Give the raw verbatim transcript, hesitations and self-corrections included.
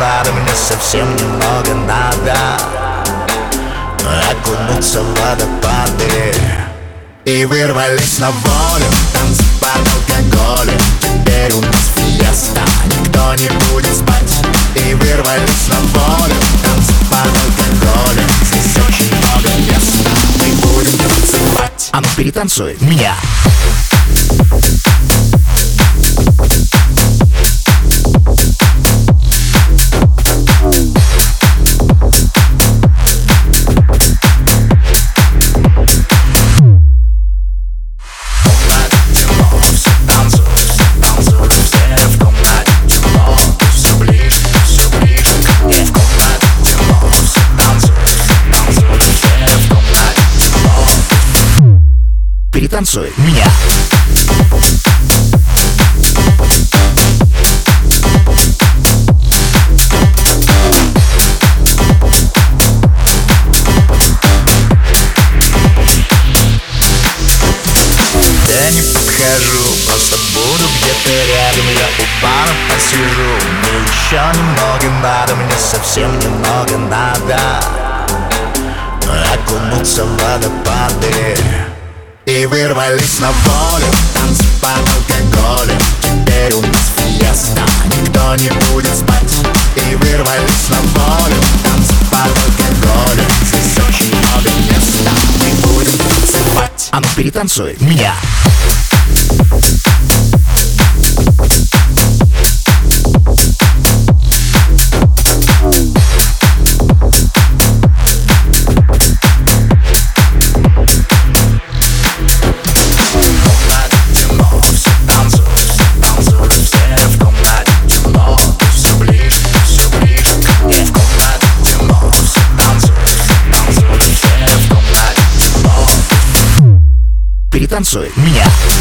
надо, мне совсем немного надо окунуться в водопады и вырвались на волю, танцы под алкоголем. Теперь у нас фиеста, никто не будет спать. И вырвались на волю, танцы под алкоголем. Здесь очень много места, мы будем танцевать. А ну перетанцуй меня. Перетанцуй меня. Да не подхожу, просто буду где-то рядом. Я у бара посижу, мне еще немного надо, мне совсем немного надо окунуться в водопады. И вырвались на волю, танцы под алкоголем. Теперь у нас фиеста, никто не будет спать. И вырвались на волю, танцы под алкоголем. Здесь очень много места, мы будем танцевать. А ну перетанцуй меня. Перетанцуй меня.